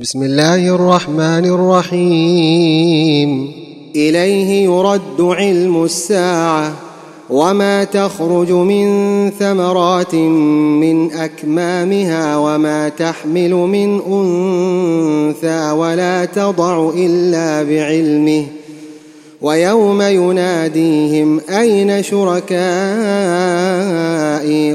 بسم الله الرحمن الرحيم. إليه يرد علم الساعة وما تخرج من ثمرات من أكمامها وما تحمل من أنثى ولا تضع إلا بعلمه ويوم يناديهم أين شركائي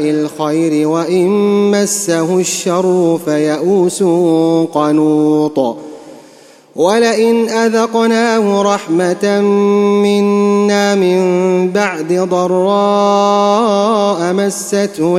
الخير وإن مسه الشر فيئوس قنوط ولئن أذقناه رحمة منا من بعد ضراء مسته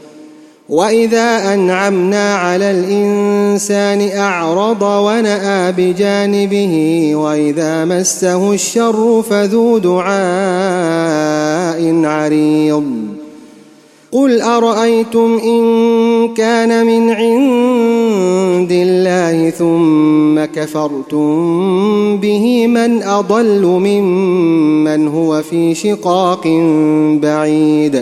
وإذا أنعمنا على الإنسان أعرض ونأى بجانبه وإذا مسه الشر فذو دعاء عريض قل أرأيتم إن كان من عند الله ثم كفرتم به من أضل ممن هو في شقاق بعيد